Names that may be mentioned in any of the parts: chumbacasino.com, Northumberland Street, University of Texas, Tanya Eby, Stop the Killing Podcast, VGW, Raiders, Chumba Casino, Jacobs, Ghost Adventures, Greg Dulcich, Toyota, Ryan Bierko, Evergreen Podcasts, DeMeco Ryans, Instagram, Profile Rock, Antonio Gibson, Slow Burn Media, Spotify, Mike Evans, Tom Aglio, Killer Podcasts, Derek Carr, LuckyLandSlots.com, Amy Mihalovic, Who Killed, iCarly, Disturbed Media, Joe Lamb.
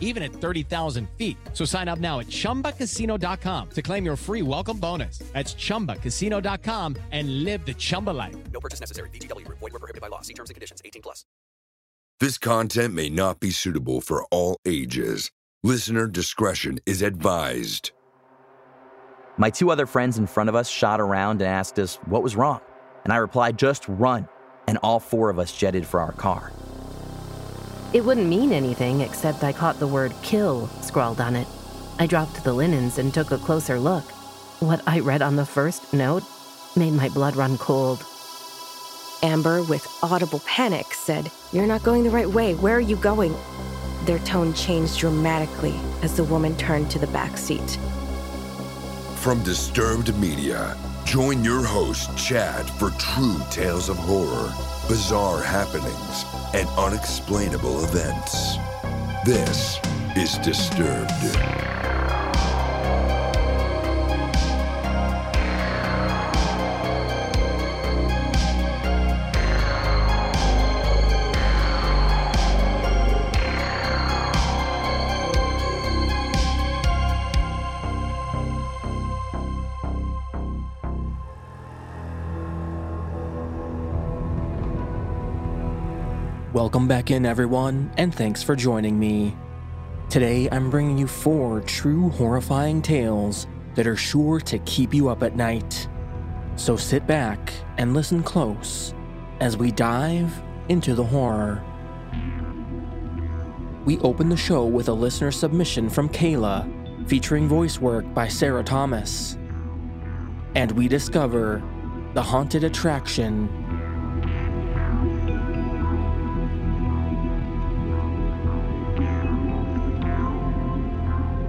even at 30,000 feet. So sign up now at chumbacasino.com to claim your free welcome bonus. That's chumbacasino.com and live the Chumba life. No purchase necessary. VGW. Void where prohibited by law. See terms and conditions. 18+. This content may not be suitable for all ages. Listener discretion is advised. My two other friends in front of us shot around and asked us what was wrong. And I replied, just run. And all four of us jetted for our car. It wouldn't mean anything, except I caught the word kill scrawled on it. I dropped the linens and took a closer look. What I read on the first note made my blood run cold. Amber, with audible panic, said, "You're not going the right way. Where are you going?" Their tone changed dramatically as the woman turned to the back seat. From Disturbed Media, join your host, Chad, for true tales of horror, bizarre happenings, and unexplainable events. This is Disturbed. Welcome back in, everyone, and thanks for joining me. Today, I'm bringing you four true horrifying tales that are sure to keep you up at night. So sit back and listen close as we dive into the horror. We open the show with a listener submission from Kayla, featuring voice work by Sarah Thomas. And we discover the haunted attraction.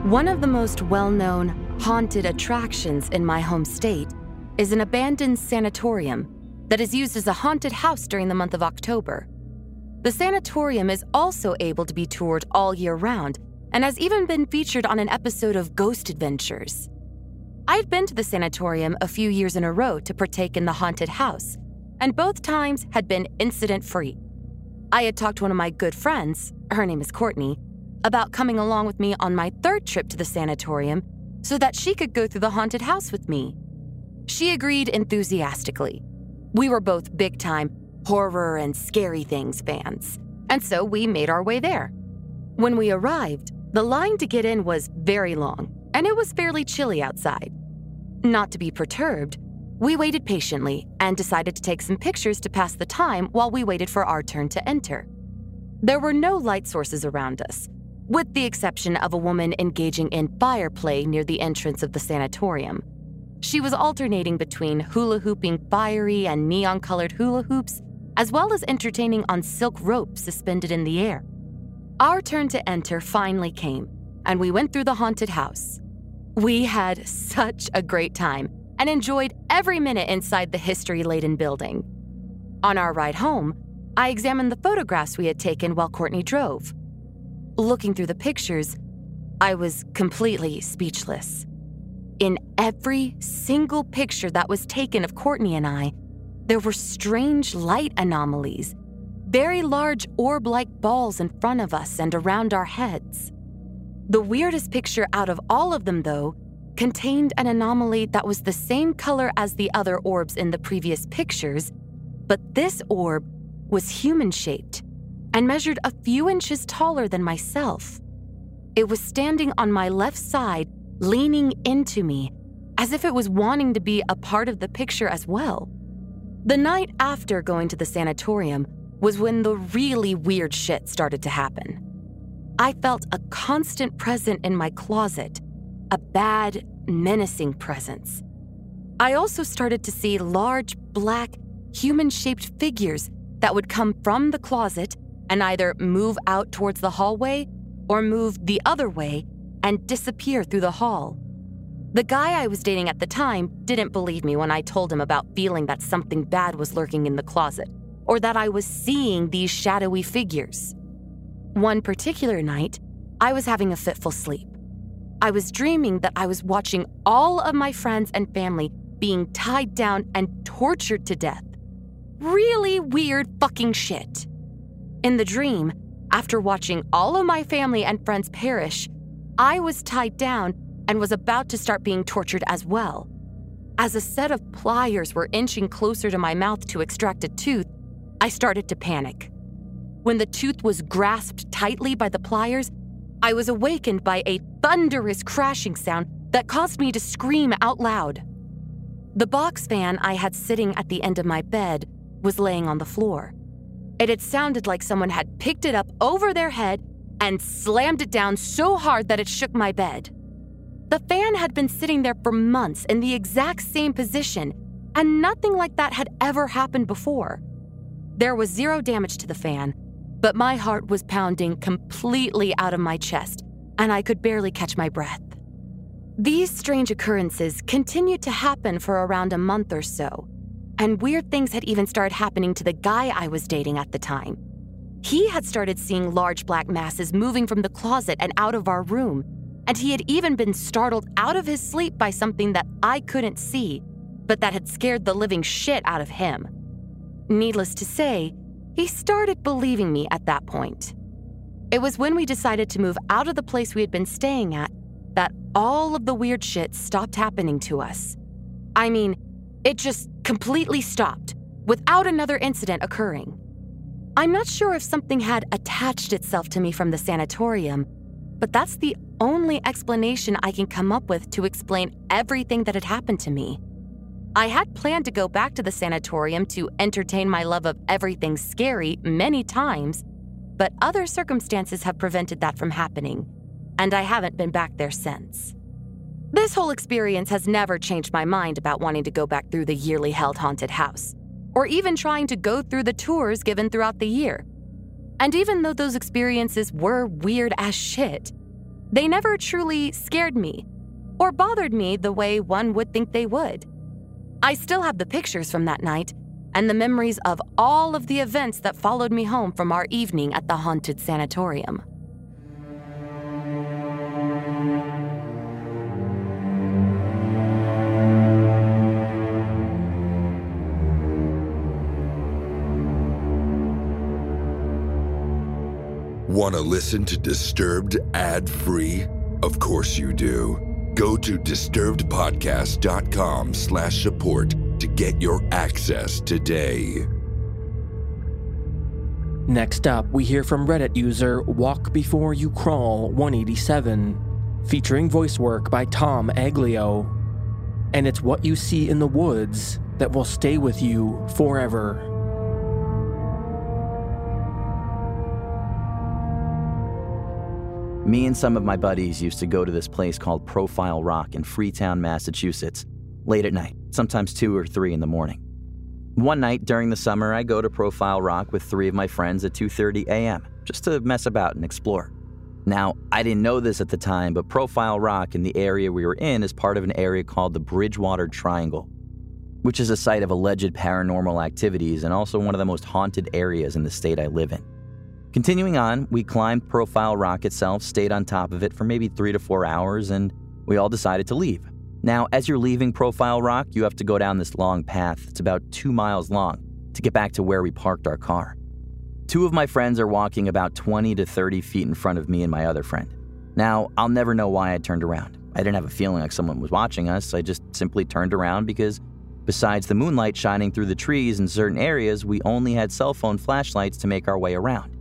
One of the most well-known haunted attractions in my home state is an abandoned sanatorium that is used as a haunted house during the month of October. The sanatorium is also able to be toured all year round and has even been featured on an episode of Ghost Adventures. I've been to the sanatorium a few years in a row to partake in the haunted house, and both times had been incident-free. I had talked to one of my good friends, her name is Courtney, about coming along with me on my third trip to the sanatorium so that she could go through the haunted house with me. She agreed enthusiastically. We were both big-time horror and scary things fans, and so we made our way there. When we arrived, the line to get in was very long, and it was fairly chilly outside. Not to be perturbed, we waited patiently and decided to take some pictures to pass the time while we waited for our turn to enter. There were no light sources around us, with the exception of a woman engaging in fire play near the entrance of the sanatorium. She was alternating between hula-hooping fiery and neon-colored hula hoops, as well as entertaining on silk ropes suspended in the air. Our turn to enter finally came, and we went through the haunted house. We had such a great time and enjoyed every minute inside the history-laden building. On our ride home, I examined the photographs we had taken while Courtney drove. Looking through the pictures, I was completely speechless. In every single picture that was taken of Courtney and I, there were strange light anomalies, very large orb-like balls in front of us and around our heads. The weirdest picture out of all of them, though, contained an anomaly that was the same color as the other orbs in the previous pictures, but this orb was human-shaped and measured a few inches taller than myself. It was standing on my left side, leaning into me, as if it was wanting to be a part of the picture as well. The night after going to the sanatorium was when the really weird shit started to happen. I felt a constant presence in my closet, a bad, menacing presence. I also started to see large, black, human-shaped figures that would come from the closet and either move out towards the hallway or move the other way and disappear through the hall. The guy I was dating at the time didn't believe me when I told him about feeling that something bad was lurking in the closet or that I was seeing these shadowy figures. One particular night, I was having a fitful sleep. I was dreaming that I was watching all of my friends and family being tied down and tortured to death. Really weird fucking shit. In the dream, after watching all of my family and friends perish, I was tied down and was about to start being tortured as well. As a set of pliers were inching closer to my mouth to extract a tooth, I started to panic. When the tooth was grasped tightly by the pliers, I was awakened by a thunderous crashing sound that caused me to scream out loud. The box fan I had sitting at the end of my bed was laying on the floor. It had sounded like someone had picked it up over their head and slammed it down so hard that it shook my bed. The fan had been sitting there for months in the exact same position, and nothing like that had ever happened before. There was zero damage to the fan, but my heart was pounding completely out of my chest, and I could barely catch my breath. These strange occurrences continued to happen for around a month or so, and weird things had even started happening to the guy I was dating at the time. He had started seeing large black masses moving from the closet and out of our room, and he had even been startled out of his sleep by something that I couldn't see, but that had scared the living shit out of him. Needless to say, he started believing me at that point. It was when we decided to move out of the place we had been staying at that all of the weird shit stopped happening to us. I mean, it just completely stopped, without another incident occurring. I'm not sure if something had attached itself to me from the sanatorium, but that's the only explanation I can come up with to explain everything that had happened to me. I had planned to go back to the sanatorium to entertain my love of everything scary many times, but other circumstances have prevented that from happening, and I haven't been back there since. This whole experience has never changed my mind about wanting to go back through the yearly held haunted house, or even trying to go through the tours given throughout the year. And even though those experiences were weird as shit, they never truly scared me or bothered me the way one would think they would. I still have the pictures from that night and the memories of all of the events that followed me home from our evening at the haunted sanatorium. Want to listen to Disturbed ad-free? Of course you do. Go to disturbedpodcast.com/support to get your access today. Next up, we hear from Reddit user Walk Before You Crawl 187, featuring voice work by Tom Aglio. And it's what you see in the woods that will stay with you forever. Me and some of my buddies used to go to this place called Profile Rock in Freetown, Massachusetts, late at night, sometimes 2 or 3 in the morning. One night during the summer, I go to Profile Rock with 3 of my friends at 2:30 a.m., just to mess about and explore. Now, I didn't know this at the time, but Profile Rock in the area we were in is part of an area called the Bridgewater Triangle, which is a site of alleged paranormal activities and also one of the most haunted areas in the state I live in. Continuing on, we climbed Profile Rock itself, stayed on top of it for maybe 3 to 4 hours, and we all decided to leave. Now, as you're leaving Profile Rock, you have to go down this long path. It's about 2 miles long to get back to where we parked our car. 2 of my friends are walking about 20 to 30 feet in front of me and my other friend. Now, I'll never know why I turned around. I didn't have a feeling like someone was watching us. I just simply turned around because besides the moonlight shining through the trees in certain areas, we only had cell phone flashlights to make our way around.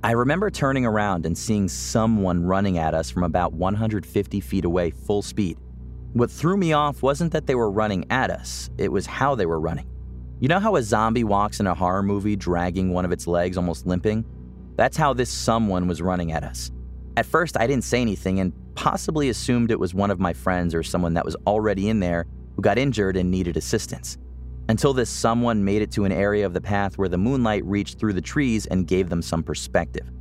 I remember turning around and seeing someone running at us from about 150 feet away, full speed. What threw me off wasn't that they were running at us, it was how they were running. You know how a zombie walks in a horror movie dragging one of its legs, almost limping? That's how this someone was running at us. At first, I didn't say anything and possibly assumed it was one of my friends or someone that was already in there who got injured and needed assistance. Until this someone made it to an area of the path where the moonlight reached through the trees and gave them some perspective.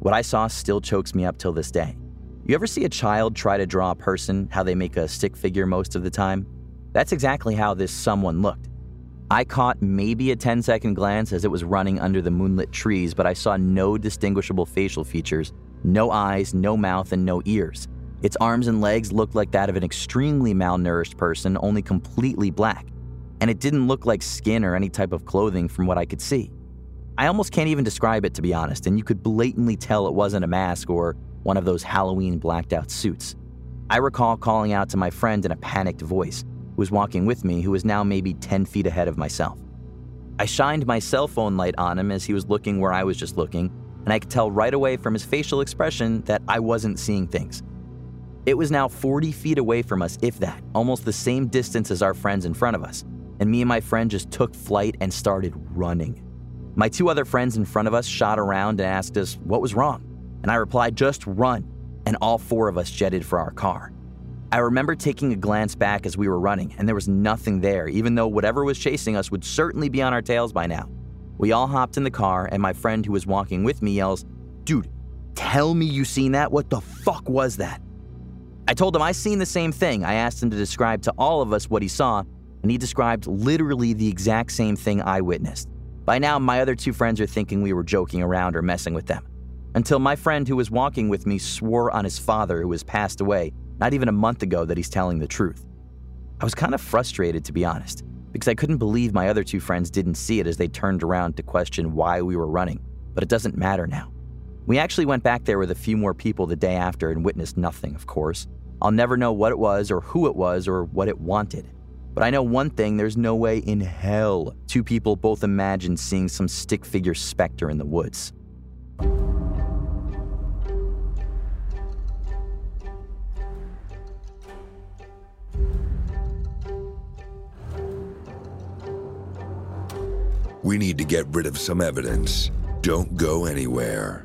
What I saw still chokes me up till this day. You ever see a child try to draw a person, how they make a stick figure most of the time? That's exactly how this someone looked. I caught maybe a 10-second glance as it was running under the moonlit trees, but I saw no distinguishable facial features, no eyes, no mouth, and no ears. Its arms and legs looked like that of an extremely malnourished person, only completely black, and it didn't look like skin or any type of clothing from what I could see. I almost can't even describe it, to be honest, and you could blatantly tell it wasn't a mask or one of those Halloween blacked-out suits. I recall calling out to my friend in a panicked voice, who was walking with me, who was now maybe 10 feet ahead of myself. I shined my cell phone light on him as he was looking where I was just looking, and I could tell right away from his facial expression that I wasn't seeing things. It was now 40 feet away from us, if that, almost the same distance as our friends in front of us, and me and my friend just took flight and started running. My two other friends in front of us shot around and asked us what was wrong, and I replied, just run, and all four of us jetted for our car. I remember taking a glance back as we were running, and there was nothing there, even though whatever was chasing us would certainly be on our tails by now. We all hopped in the car, and my friend who was walking with me yells, "Dude, tell me you seen that? What the fuck was that?" I told him I seen the same thing. I asked him to describe to all of us what he saw, and he described literally the exact same thing I witnessed. By now, my other two friends are thinking we were joking around or messing with them, until my friend who was walking with me swore on his father, who has passed away not even a month ago, that he's telling the truth. I was kind of frustrated, to be honest, because I couldn't believe my other two friends didn't see it as they turned around to question why we were running, but it doesn't matter now. We actually went back there with a few more people the day after and witnessed nothing, of course. I'll never know what it was or who it was or what it wanted. But I know one thing, there's no way in hell two people both imagined seeing some stick figure specter in the woods. We need to get rid of some evidence. Don't go anywhere.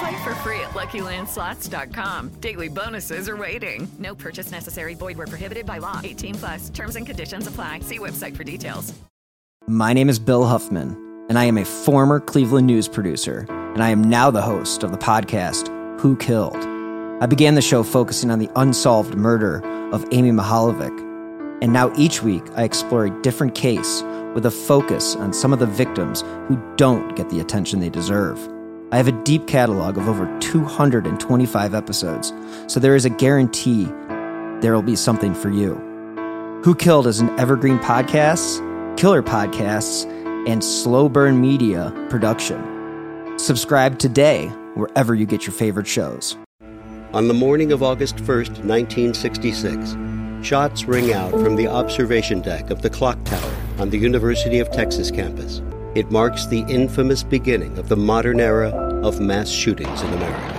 Play for free at LuckyLandSlots.com. Daily bonuses are waiting. No purchase necessary. Void where prohibited by law. 18 plus. Terms and conditions apply. See website for details. My name is Bill Huffman, and I am a former Cleveland news producer, and I am now the host of the podcast, Who Killed? I began the show focusing on the unsolved murder of Amy Mihalovic, and now each week I explore a different case with a focus on some of the victims who don't get the attention they deserve. I have a deep catalog of over 225 episodes, so there is a guarantee there will be something for you. Who Killed is an Evergreen Podcasts, Killer Podcasts, and Slow Burn Media production. Subscribe today wherever you get your favorite shows. On the morning of August 1st, 1966, shots ring out from the observation deck of the clock tower on the University of Texas campus. It marks the infamous beginning of the modern era of mass shootings in America.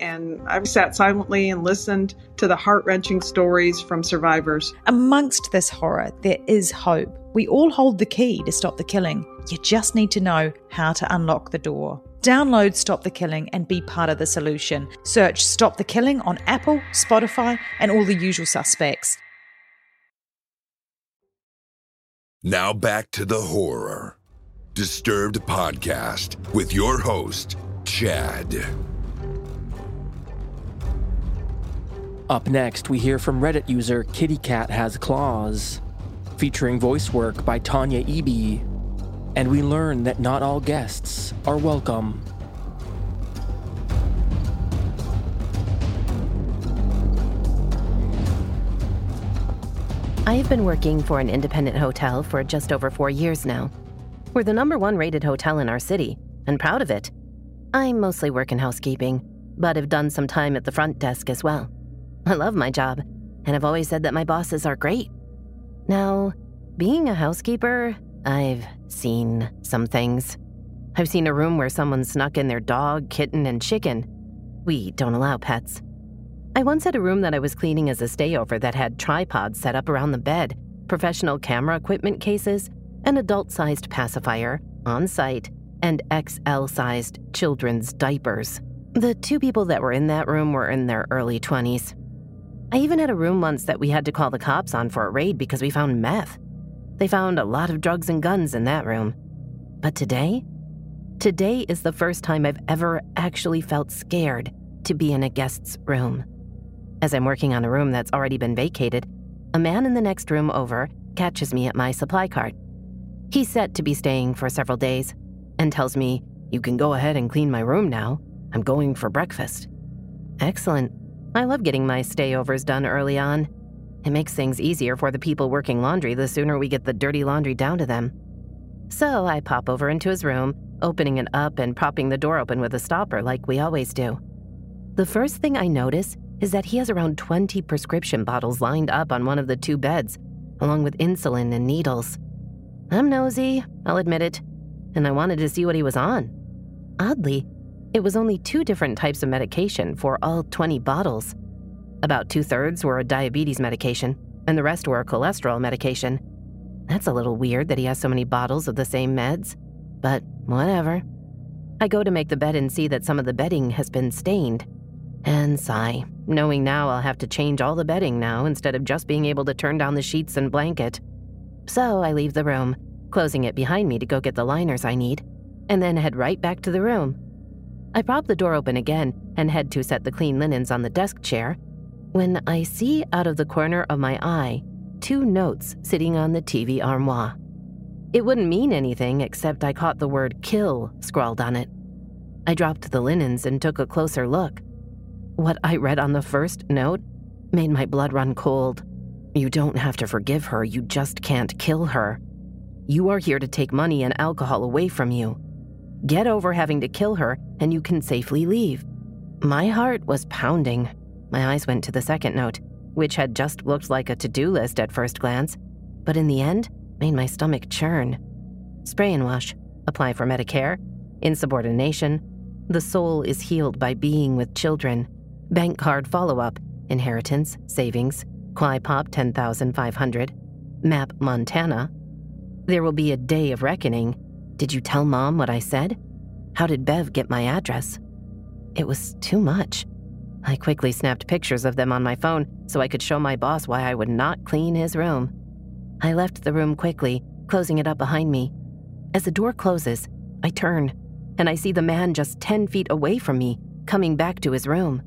and I've sat silently and listened to the heart-wrenching stories from survivors. Amongst this horror, there is hope. We all hold the key to stop the killing. You just need to know how to unlock the door. Download Stop the Killing and be part of the solution. Search Stop the Killing on Apple, Spotify, and all the usual suspects. Now back to the horror. Disturbed Podcast with your host, Chad. Up next, we hear from Reddit user Kitty Cat Has Claws, featuring voice work by Tanya Eby, and we learn that not all guests are welcome. I have been working for an independent hotel for just over 4 years now. We're the #1 rated hotel in our city, and proud of it. I mostly work in housekeeping, but have done some time at the front desk as well. I love my job, and I've always said that my bosses are great. Now, being a housekeeper, I've seen some things. I've seen a room where someone snuck in their dog, kitten, and chicken. We don't allow pets. I once had a room that I was cleaning as a stayover that had tripods set up around the bed, professional camera equipment cases, an adult-sized pacifier, on-site, and XL-sized children's diapers. The two people that were in that room were in their early 20s. I even had a room once that we had to call the cops on for a raid because we found meth. They found a lot of drugs and guns in that room. But today is the first time I've ever actually felt scared to be in a guest's room. As I'm working on a room that's already been vacated, a man in the next room over catches me at my supply cart. He's set to be staying for several days and tells me, "You can go ahead and clean my room now. I'm going for breakfast." Excellent. I love getting my stayovers done early on. It makes things easier for the people working laundry the sooner we get the dirty laundry down to them. So I pop over into his room, opening it up and propping the door open with a stopper like we always do. The first thing I notice is that he has around 20 prescription bottles lined up on one of the two beds, along with insulin and needles. I'm nosy, I'll admit it, and I wanted to see what he was on. Oddly, it was only 2 different types of medication for all 20 bottles. About 2/3 were a diabetes medication, and the rest were a cholesterol medication. That's a little weird that he has so many bottles of the same meds, but whatever. I go to make the bed and see that some of the bedding has been stained, and sigh, knowing now I'll have to change all the bedding now instead of just being able to turn down the sheets and blanket. So I leave the room, closing it behind me to go get the liners I need, and then head right back to the room. I prop the door open again and head to set the clean linens on the desk chair, when I see out of the corner of my eye 2 notes sitting on the TV armoire. It wouldn't mean anything except I caught the word "kill" scrawled on it. I dropped the linens and took a closer look. What I read on the first note made my blood run cold. "You don't have to forgive her, you just can't kill her. You are here to take money and alcohol away from you. Get over having to kill her and you can safely leave." My heart was pounding. My eyes went to the second note, which had just looked like a to-do list at first glance, but in the end made my stomach churn. Spray and wash, apply for Medicare, insubordination, the soul is healed by being with children, bank card follow-up, inheritance, savings, QuiPop 10,500, map Montana. There will be a day of reckoning. Did you tell Mom what I said? How did Bev get my address? It was too much. I quickly snapped pictures of them on my phone so I could show my boss why I would not clean his room. I left the room quickly, closing it up behind me. As the door closes, I turn, and I see the man just 10 feet away from me, coming back to his room.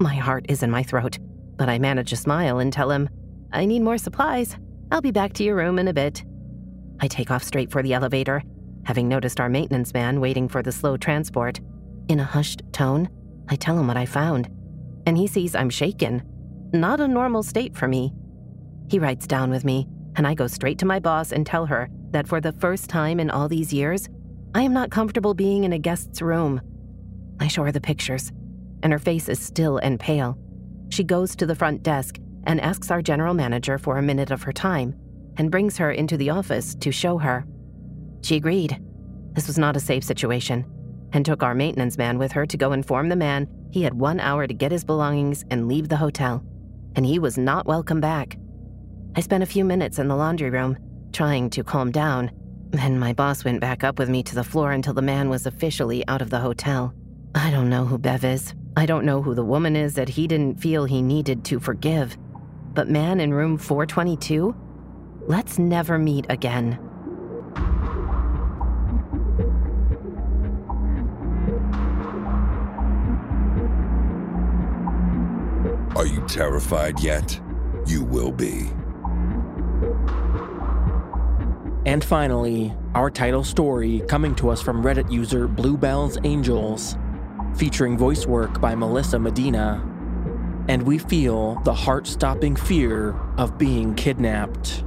My heart is in my throat, but I manage a smile and tell him, "I need more supplies. I'll be back to your room in a bit." I take off straight for the elevator, having noticed our maintenance man waiting for the slow transport. In a hushed tone, I tell him what I found, and he sees I'm shaken. Not a normal state for me. He writes down with me, and I go straight to my boss and tell her that for the first time in all these years, I am not comfortable being in a guest's room. I show her the pictures, and her face is still and pale. She goes to the front desk and asks our general manager for a minute of her time and brings her into the office to show her. She agreed. This was not a safe situation, and took our maintenance man with her to go inform the man he had 1 hour to get his belongings and leave the hotel, and he was not welcome back. I spent a few minutes in the laundry room, trying to calm down, and my boss went back up with me to the floor until the man was officially out of the hotel. I don't know who Bev is. I don't know who the woman is that he didn't feel he needed to forgive. But man in room 422? Let's never meet again. Are you terrified yet? You will be. And finally, our title story coming to us from Reddit user Bluebell's Angels, featuring voice work by Melissa Medina. And we feel the heart-stopping fear of being kidnapped.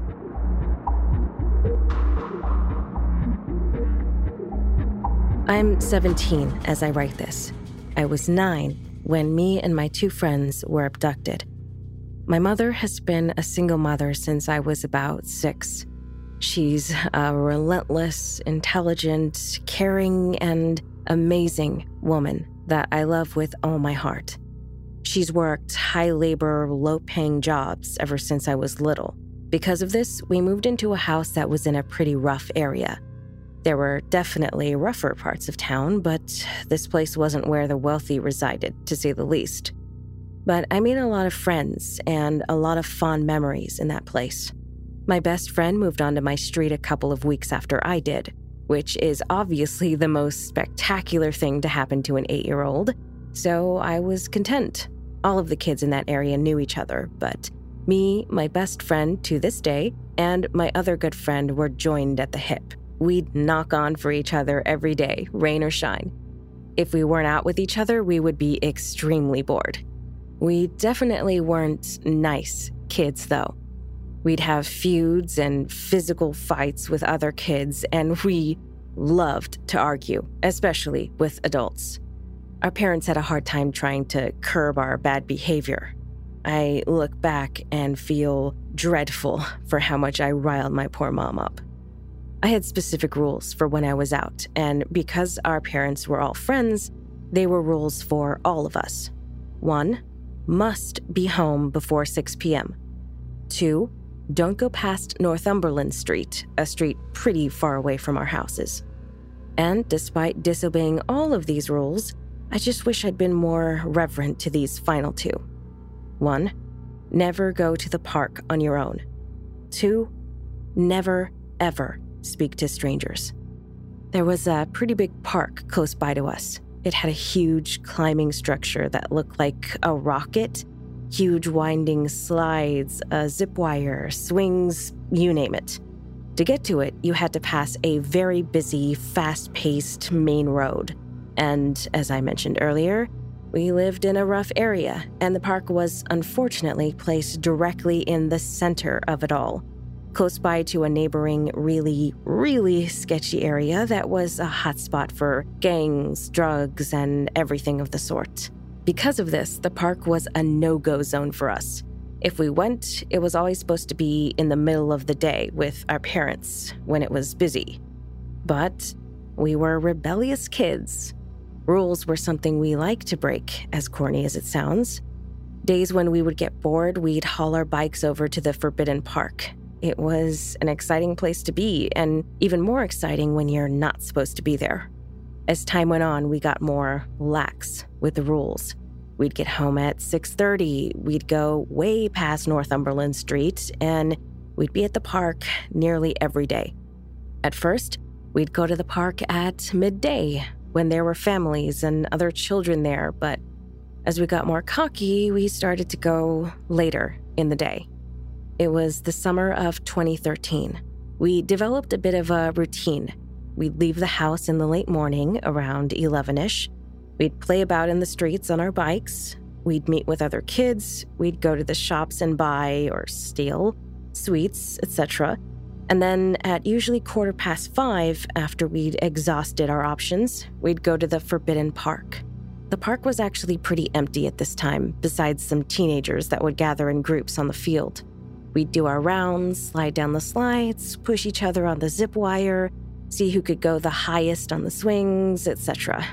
I'm 17 as I write this. I was 9 when me and my 2 friends were abducted. My mother has been a single mother since I was about 6. She's a relentless, intelligent, caring, and amazing woman that I love with all my heart. She's worked high-labor, low-paying jobs ever since I was little. Because of this, we moved into a house that was in a pretty rough area. There were definitely rougher parts of town, but this place wasn't where the wealthy resided, to say the least. But I made a lot of friends and a lot of fond memories in that place. My best friend moved onto my street a couple of weeks after I did, which is obviously the most spectacular thing to happen to an 8-year-old, so I was content. All of the kids in that area knew each other, but me, my best friend to this day, and my other good friend were joined at the hip. We'd knock on for each other every day, rain or shine. If we weren't out with each other, we would be extremely bored. We definitely weren't nice kids, though. We'd have feuds and physical fights with other kids, and we loved to argue, especially with adults. Our parents had a hard time trying to curb our bad behavior. I look back and feel dreadful for how much I riled my poor mom up. I had specific rules for when I was out, and because our parents were all friends, they were rules for all of us. 1. Must be home before 6 p.m. 2. Don't go past Northumberland Street, a street pretty far away from our houses. And despite disobeying all of these rules, I just wish I'd been more reverent to these final two. 1. Never go to the park on your own. 2. Never, ever speak to strangers. There was a pretty big park close by to us. It had a huge climbing structure that looked like a rocket, huge winding slides, a zip wire, swings, you name it. To get to it, you had to pass a very busy, fast-paced main road. And as I mentioned earlier, we lived in a rough area, and the park was unfortunately placed directly in the center of it all, close by to a neighboring really, really sketchy area that was a hotspot for gangs, drugs, and everything of the sort. Because of this, the park was a no-go zone for us. If we went, it was always supposed to be in the middle of the day with our parents when it was busy. But we were rebellious kids. Rules were something we liked to break, as corny as it sounds. Days when we would get bored, we'd haul our bikes over to the forbidden park. It was an exciting place to be, and even more exciting when you're not supposed to be there. As time went on, we got more lax with the rules. We'd get home at 6:30, we'd go way past Northumberland Street, and we'd be at the park nearly every day. At first, we'd go to the park at midday when there were families and other children there, but as we got more cocky, we started to go later in the day. It was the summer of 2013. We developed a bit of a routine. We'd leave the house in the late morning, around 11-ish. We'd play about in the streets on our bikes. We'd meet with other kids. We'd go to the shops and buy or steal sweets, etc. And then at usually 5:15, after we'd exhausted our options, we'd go to the forbidden park. The park was actually pretty empty at this time, besides some teenagers that would gather in groups on the field. We'd do our rounds, slide down the slides, push each other on the zip wire, see who could go the highest on the swings, etc.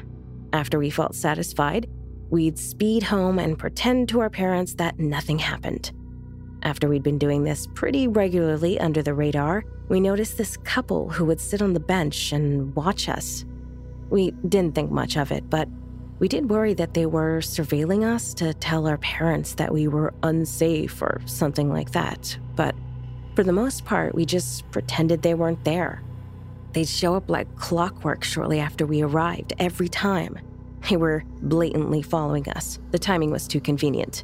After we felt satisfied, we'd speed home and pretend to our parents that nothing happened. After we'd been doing this pretty regularly under the radar, we noticed this couple who would sit on the bench and watch us. We didn't think much of it, but we did worry that they were surveilling us to tell our parents that we were unsafe or something like that. But for the most part, we just pretended they weren't there. They'd show up like clockwork shortly after we arrived, every time. They were blatantly following us. The timing was too convenient.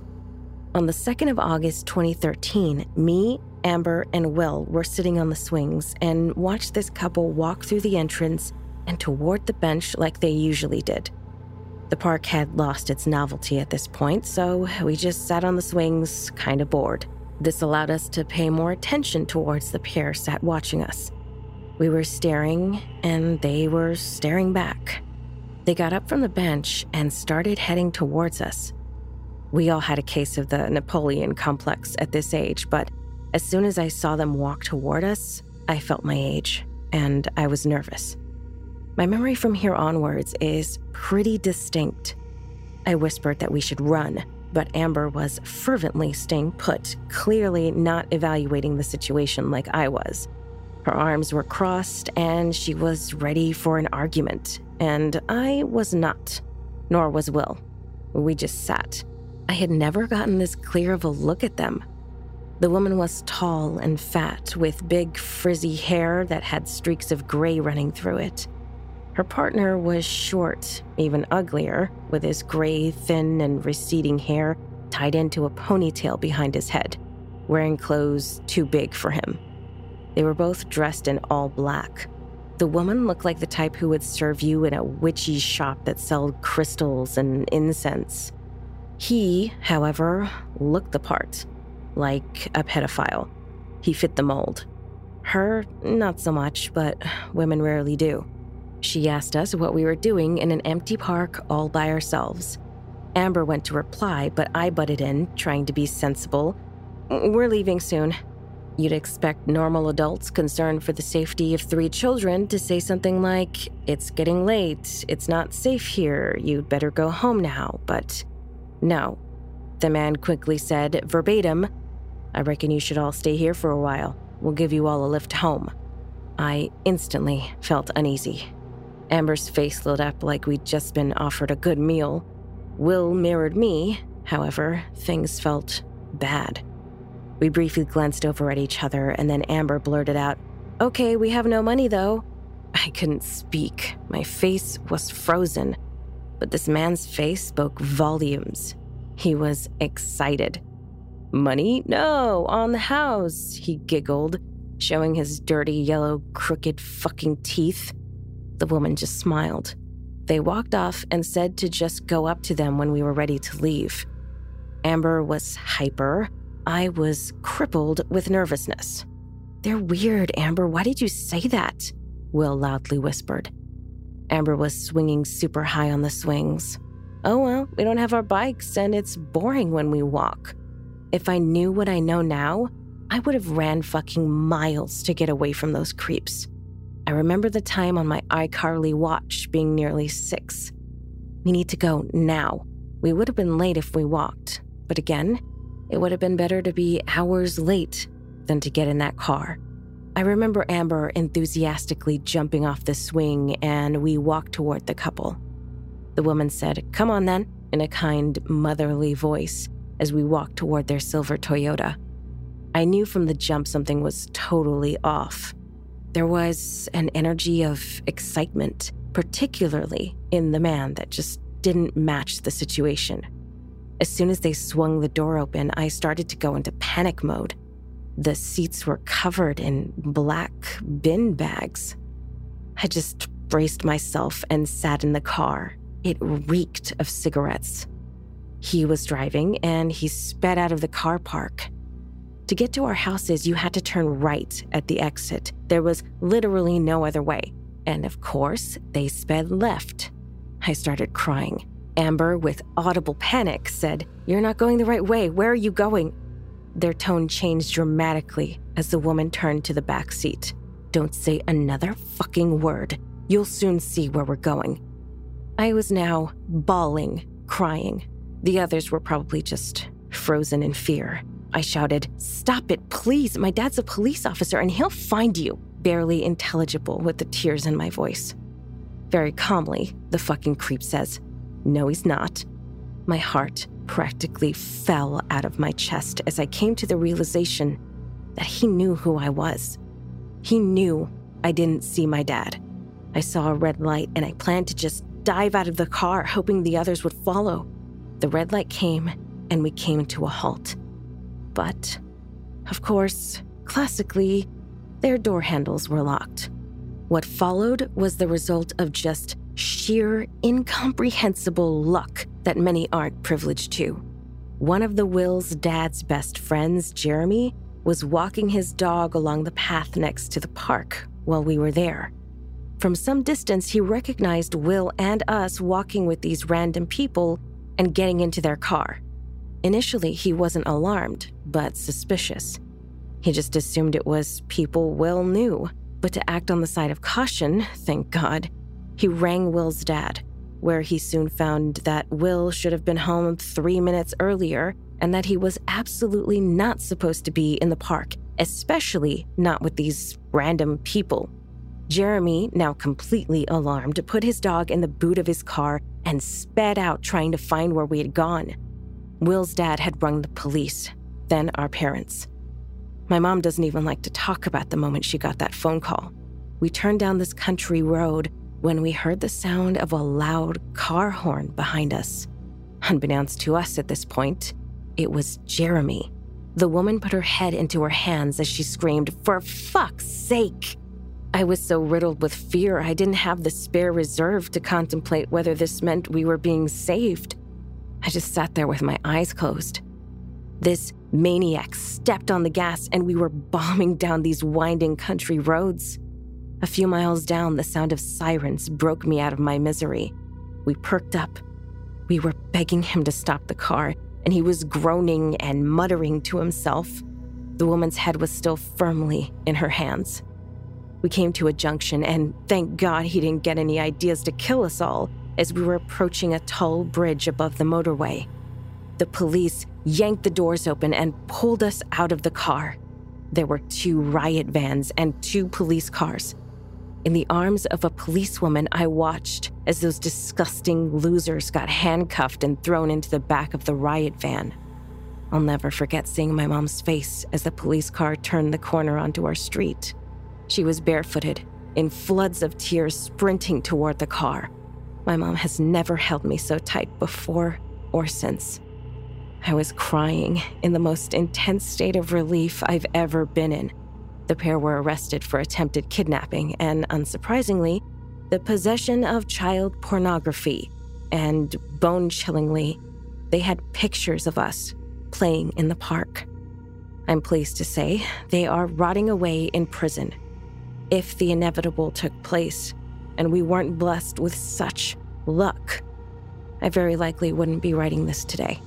On the 2nd of August, 2013, me, Amber, and Will were sitting on the swings and watched this couple walk through the entrance and toward the bench like they usually did. The park had lost its novelty at this point, so we just sat on the swings, kind of bored. This allowed us to pay more attention towards the pair sat watching us. We were staring, and they were staring back. They got up from the bench and started heading towards us. We all had a case of the Napoleon complex at this age, but as soon as I saw them walk toward us, I felt my age, and I was nervous. My memory from here onwards is pretty distinct. I whispered that we should run, but Amber was fervently staying put, clearly not evaluating the situation like I was. Her arms were crossed, and she was ready for an argument, and I was not, nor was Will. We just sat. I had never gotten this clear of a look at them. The woman was tall and fat, with big, frizzy hair that had streaks of gray running through it. Her partner was short, even uglier, with his gray, thin, and receding hair tied into a ponytail behind his head, wearing clothes too big for him. They were both dressed in all black. The woman looked like the type who would serve you in a witchy shop that sold crystals and incense. He, however, looked the part, like a pedophile. He fit the mold. Her, not so much, but women rarely do. She asked us what we were doing in an empty park all by ourselves. Amber went to reply, but I butted in, trying to be sensible. We're leaving soon. You'd expect normal adults concerned for the safety of 3 children to say something like, "It's getting late, it's not safe here, you'd better go home now," but no. The man quickly said, verbatim, "I reckon you should all stay here for a while. We'll give you all a lift home." I instantly felt uneasy. Amber's face lit up like we'd just been offered a good meal. Will mirrored me, however, things felt bad. We briefly glanced over at each other, and then Amber blurted out, "Okay, we have no money, though." I couldn't speak. My face was frozen. But this man's face spoke volumes. He was excited. "Money? No, on the house," he giggled, showing his dirty, yellow, crooked fucking teeth. The woman just smiled. They walked off and said to just go up to them when we were ready to leave. Amber was hyper. I was crippled with nervousness. "They're weird, Amber. Why did you say that?" Will loudly whispered. Amber was swinging super high on the swings. "Oh, well, we don't have our bikes, and it's boring when we walk." If I knew what I know now, I would have ran fucking miles to get away from those creeps. I remember the time on my iCarly watch being nearly 6. We need to go now. We would have been late if we walked, but again, it would have been better to be hours late than to get in that car. I remember Amber enthusiastically jumping off the swing, and we walked toward the couple. The woman said, "Come on then," in a kind, motherly voice as we walked toward their silver Toyota. I knew from the jump something was totally off. There was an energy of excitement, particularly in the man, that just didn't match the situation. As soon as they swung the door open, I started to go into panic mode. The seats were covered in black bin bags. I just braced myself and sat in the car. It reeked of cigarettes. He was driving, and he sped out of the car park. To get to our houses, you had to turn right at the exit. There was literally no other way. And of course, they sped left. I started crying. Amber, with audible panic, said, "You're not going the right way. Where are you going?" Their tone changed dramatically as the woman turned to the back seat. "Don't say another fucking word. You'll soon see where we're going." I was now bawling, crying. The others were probably just frozen in fear. I shouted, "Stop it, please. My dad's a police officer and he'll find you," barely intelligible with the tears in my voice. Very calmly, the fucking creep says, "No, he's not." My heart practically fell out of my chest as I came to the realization that he knew who I was. He knew I didn't see my dad. I saw a red light, and I planned to just dive out of the car, hoping the others would follow. The red light came, and we came to a halt. But, of course, classically, their door handles were locked. What followed was the result of just sheer, incomprehensible luck that many aren't privileged to. One of the Will's dad's best friends, Jeremy, was walking his dog along the path next to the park while we were there. From some distance, he recognized Will and us walking with these random people and getting into their car. Initially, he wasn't alarmed, but suspicious. He just assumed it was people Will knew. But to act on the side of caution, thank God, he rang Will's dad, where he soon found that Will should have been home 3 minutes earlier and that he was absolutely not supposed to be in the park, especially not with these random people. Jeremy, now completely alarmed, put his dog in the boot of his car and sped out trying to find where we had gone. Will's dad had rung the police, then our parents. My mom doesn't even like to talk about the moment she got that phone call. We turned down this country road when we heard the sound of a loud car horn behind us. Unbeknownst to us at this point, it was Jeremy. The woman put her head into her hands as she screamed, "For fuck's sake!" I was so riddled with fear, I didn't have the spare reserve to contemplate whether this meant we were being saved. I just sat there with my eyes closed. This maniac stepped on the gas and we were bombing down these winding country roads. A few miles down, the sound of sirens broke me out of my misery. We perked up. We were begging him to stop the car, and he was groaning and muttering to himself. The woman's head was still firmly in her hands. We came to a junction, and thank God he didn't get any ideas to kill us all as we were approaching a tall bridge above the motorway. The police yanked the doors open and pulled us out of the car. There were 2 riot vans and 2 police cars. In the arms of a policewoman, I watched as those disgusting losers got handcuffed and thrown into the back of the riot van. I'll never forget seeing my mom's face as the police car turned the corner onto our street. She was barefooted, in floods of tears, sprinting toward the car. My mom has never held me so tight before or since. I was crying in the most intense state of relief I've ever been in. The pair were arrested for attempted kidnapping and, unsurprisingly, the possession of child pornography. And bone-chillingly, they had pictures of us playing in the park. I'm pleased to say they are rotting away in prison. If the inevitable took place, and we weren't blessed with such luck, I very likely wouldn't be writing this today.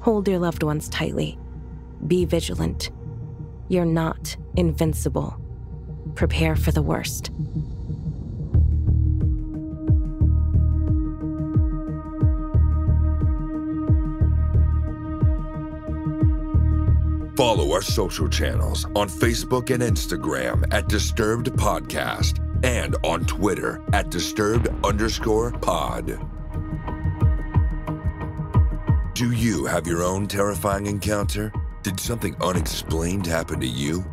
Hold your loved ones tightly. Be vigilant. You're not invincible. Prepare for the worst. Follow our social channels on Facebook and Instagram at Disturbed Podcast and on Twitter at Disturbed_pod. Do you have your own terrifying encounter? Did something unexplained happen to you?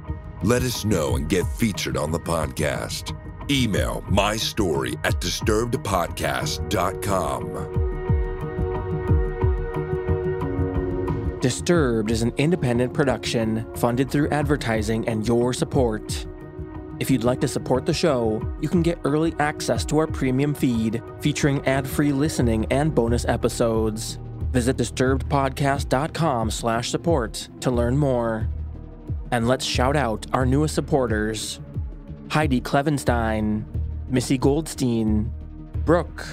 Let us know and get featured on the podcast. Email mystory@disturbedpodcast.com. Disturbed is an independent production funded through advertising and your support. If you'd like to support the show, you can get early access to our premium feed featuring ad-free listening and bonus episodes. Visit disturbedpodcast.com/support to learn more. And let's shout out our newest supporters: Heidi Klevenstein, Missy Goldstein, Brooke,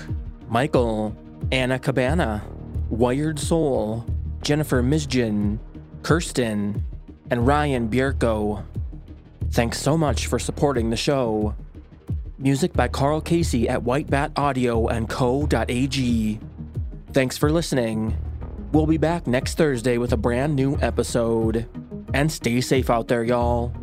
Michael, Anna Cabana, Wired Soul, Jennifer Misjin, Kirsten, and Ryan Bierko. Thanks so much for supporting the show. Music by Carl Casey at White Bat Audio and Co.ag. Thanks for listening. We'll be back next Thursday with a brand new episode. And stay safe out there, y'all.